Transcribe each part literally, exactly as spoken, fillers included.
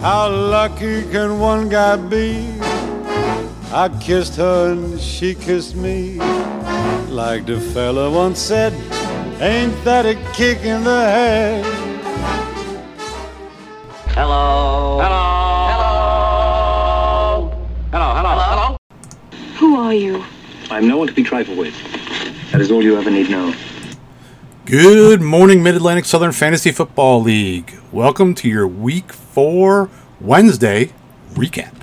How lucky can one guy be? I kissed her and she kissed me. Like the fella once said, ain't that a kick in the head? Hello. Hello. Hello. Hello, hello, hello. Who are you? I'm no one to be trifled with. That is all you ever need know. Good morning, Mid Atlantic Southern Fantasy Football League. Welcome to your Week four Wednesday recap.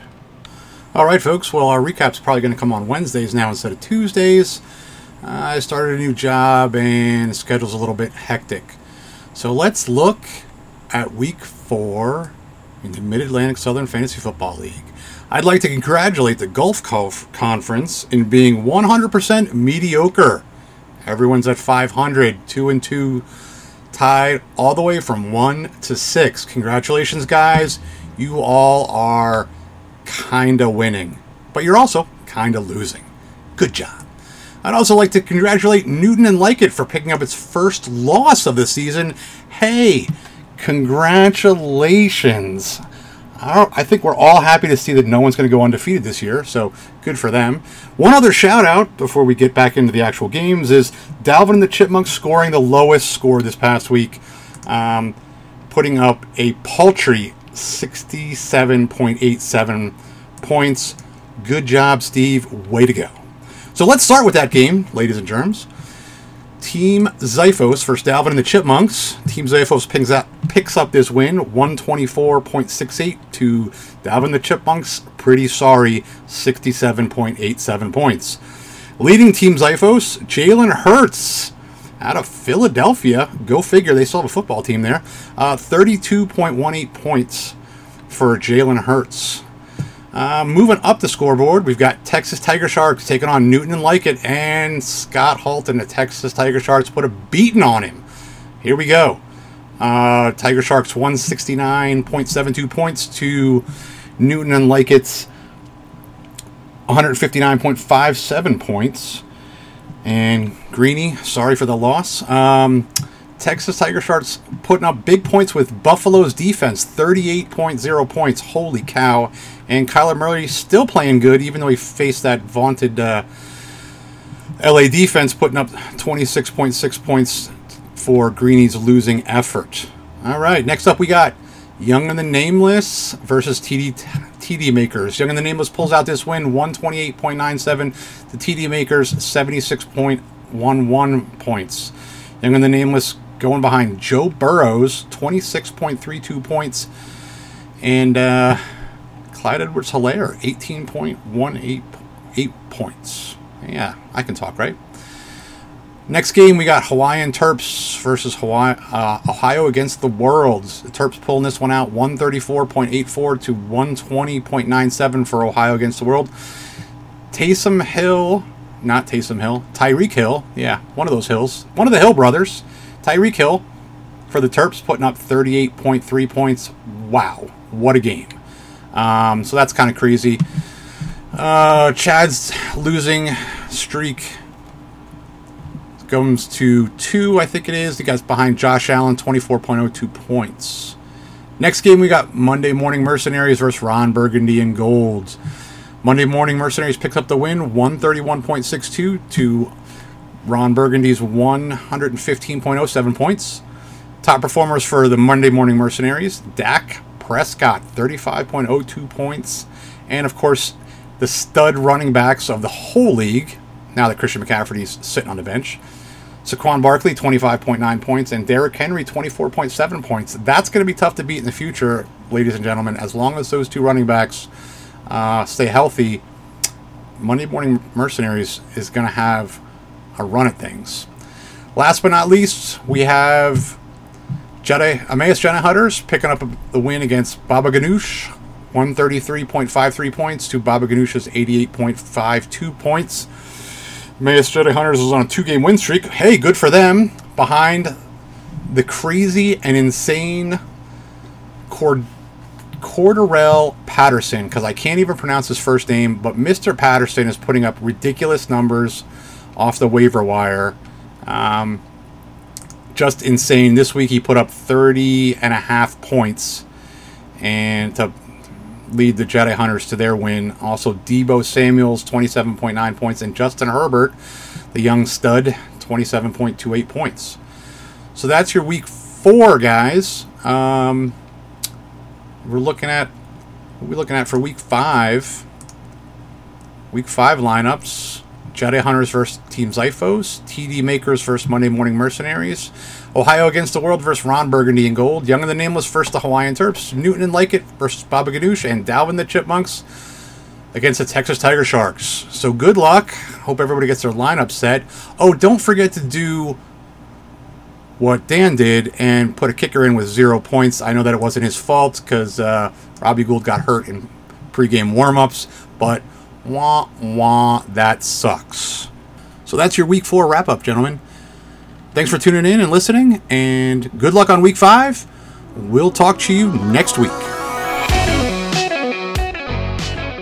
All right, folks. Well, our recap's probably going to come on Wednesdays now instead of Tuesdays. Uh, I started a new job and the schedule's a little bit hectic. So let's look at Week four in the Mid Atlantic Southern Fantasy Football League. I'd like to congratulate the Gulf Conference in being one hundred percent mediocre. Everyone's at five hundred, two and two, tied all the way from one to six. Congratulations, guys! You all are kinda winning, but you're also kinda losing. Good job. I'd also like to congratulate Newton and Likeit for picking up its first loss of the season. Hey, congratulations! I think we're all happy to see that no one's going to go undefeated this year, so good for them. One other shout-out before we get back into the actual games is Dalvin and the Chipmunks scoring the lowest score this past week, um, putting up a paltry sixty-seven point eight seven points. Good job, Steve. Way to go. So let's start with that game, ladies and germs. Team Zyphos versus Dalvin and the Chipmunks. Team Zyphos picks up, picks up this win, one twenty-four point six eight to Dalvin and the Chipmunks, pretty sorry, sixty-seven point eight seven points. Leading Team Zyphos, Jalen Hurts out of Philadelphia. Go figure, they still have a football team there. Uh, thirty-two point one eight points for Jalen Hurts. Uh, moving up the scoreboard, we've got Texas Tiger Sharks taking on Newton and Likeit, and Scott Halton, the Texas Tiger Sharks, put a beating on him. Here we go. Uh, Tiger Sharks one sixty-nine point seven two points to Newton and Likeit's one fifty-nine point five seven points. And Greeny, sorry for the loss. Um, Texas Tiger Sharks putting up big points with Buffalo's defense, thirty-eight point oh points. Holy cow. And Kyler Murray still playing good, even though he faced that vaunted uh, L A defense, putting up twenty-six point six points for Greeny's losing effort. All right, next up we got Young and the Nameless versus T D T D Makers. Young and the Nameless pulls out this win, one twenty-eight point nine seven to T D Makers, seventy-six point one one points. Young and the Nameless going behind Joe Burrows, twenty-six point three two points, and uh, Clyde Edwards-Hilaire, eighteen point one eight points. Yeah, I can talk, right? Next game, we got Hawaiian Terps versus Hawaii, uh, Ohio Against the World. The Terps pulling this one out, one thirty-four point eight four to one twenty point nine seven for Ohio Against the World. Taysom Hill, not Taysom Hill, Tyreek Hill, yeah, one of those Hills, one of the Hill brothers, Tyreek Hill for the Terps, putting up thirty-eight point three points. Wow, what a game. Um, so that's kind of crazy. Uh, Chad's losing streak comes to two, I think it is. The guy's behind Josh Allen, twenty-four point oh two points. Next game, we got Monday Morning Mercenaries versus Ron Burgundy and Gold. Monday Morning Mercenaries picks up the win, one thirty-one point six two to Ron Burgundy's one fifteen point oh seven points. Top performers for the Monday Morning Mercenaries, Dak Prescott, thirty-five point oh two points. And, of course, the stud running backs of the whole league, now that Christian McCaffrey's sitting on the bench. Saquon Barkley, twenty-five point nine points, and Derrick Henry, twenty-four point seven points. That's going to be tough to beat in the future, ladies and gentlemen, as long as those two running backs uh, stay healthy. Monday Morning Mercenaries is going to have a run at things. Last but not least, we have Jedi, Emmaus Jenna Hunters picking up the win against Baba Ganoush, one thirty-three point five three points to Baba Ganoush's eighty-eight point five two points. Emmaus Jenna Hunters is on a two-game win streak. Hey, good for them. Behind the crazy and insane Cord- Cordarrelle Patterson, because I can't even pronounce his first name, but Mister Patterson is putting up ridiculous numbers off the waiver wire. Um... Just insane. This week he put up thirty and a half points and to lead the Jedi Hunters to their win. Also, Debo Samuels, twenty-seven point nine points, and Justin Herbert, the young stud, twenty-seven point two eight points. So that's your week four, guys. Um, we're looking at what we're looking at for week five. Week five lineups: Jedi Hunters versus Team Zyphos, T D Makers versus Monday Morning Mercenaries, Ohio Against the World versus Ron Burgundy and Gold, Young and the Nameless versus the Hawaiian Terps, Newton and Likeit versus Baba Ganoush, and Dalvin and the Chipmunks against the Texas Tiger Sharks. So good luck. Hope everybody gets their lineup set. Oh, don't forget to do what Dan did and put a kicker in with zero points. I know that it wasn't his fault because uh, Robbie Gould got hurt in pregame warm-ups, but wah, wah, that sucks. So that's your week four wrap-up, gentlemen. Thanks for tuning in and listening, and good luck on week five. We'll talk to you next week.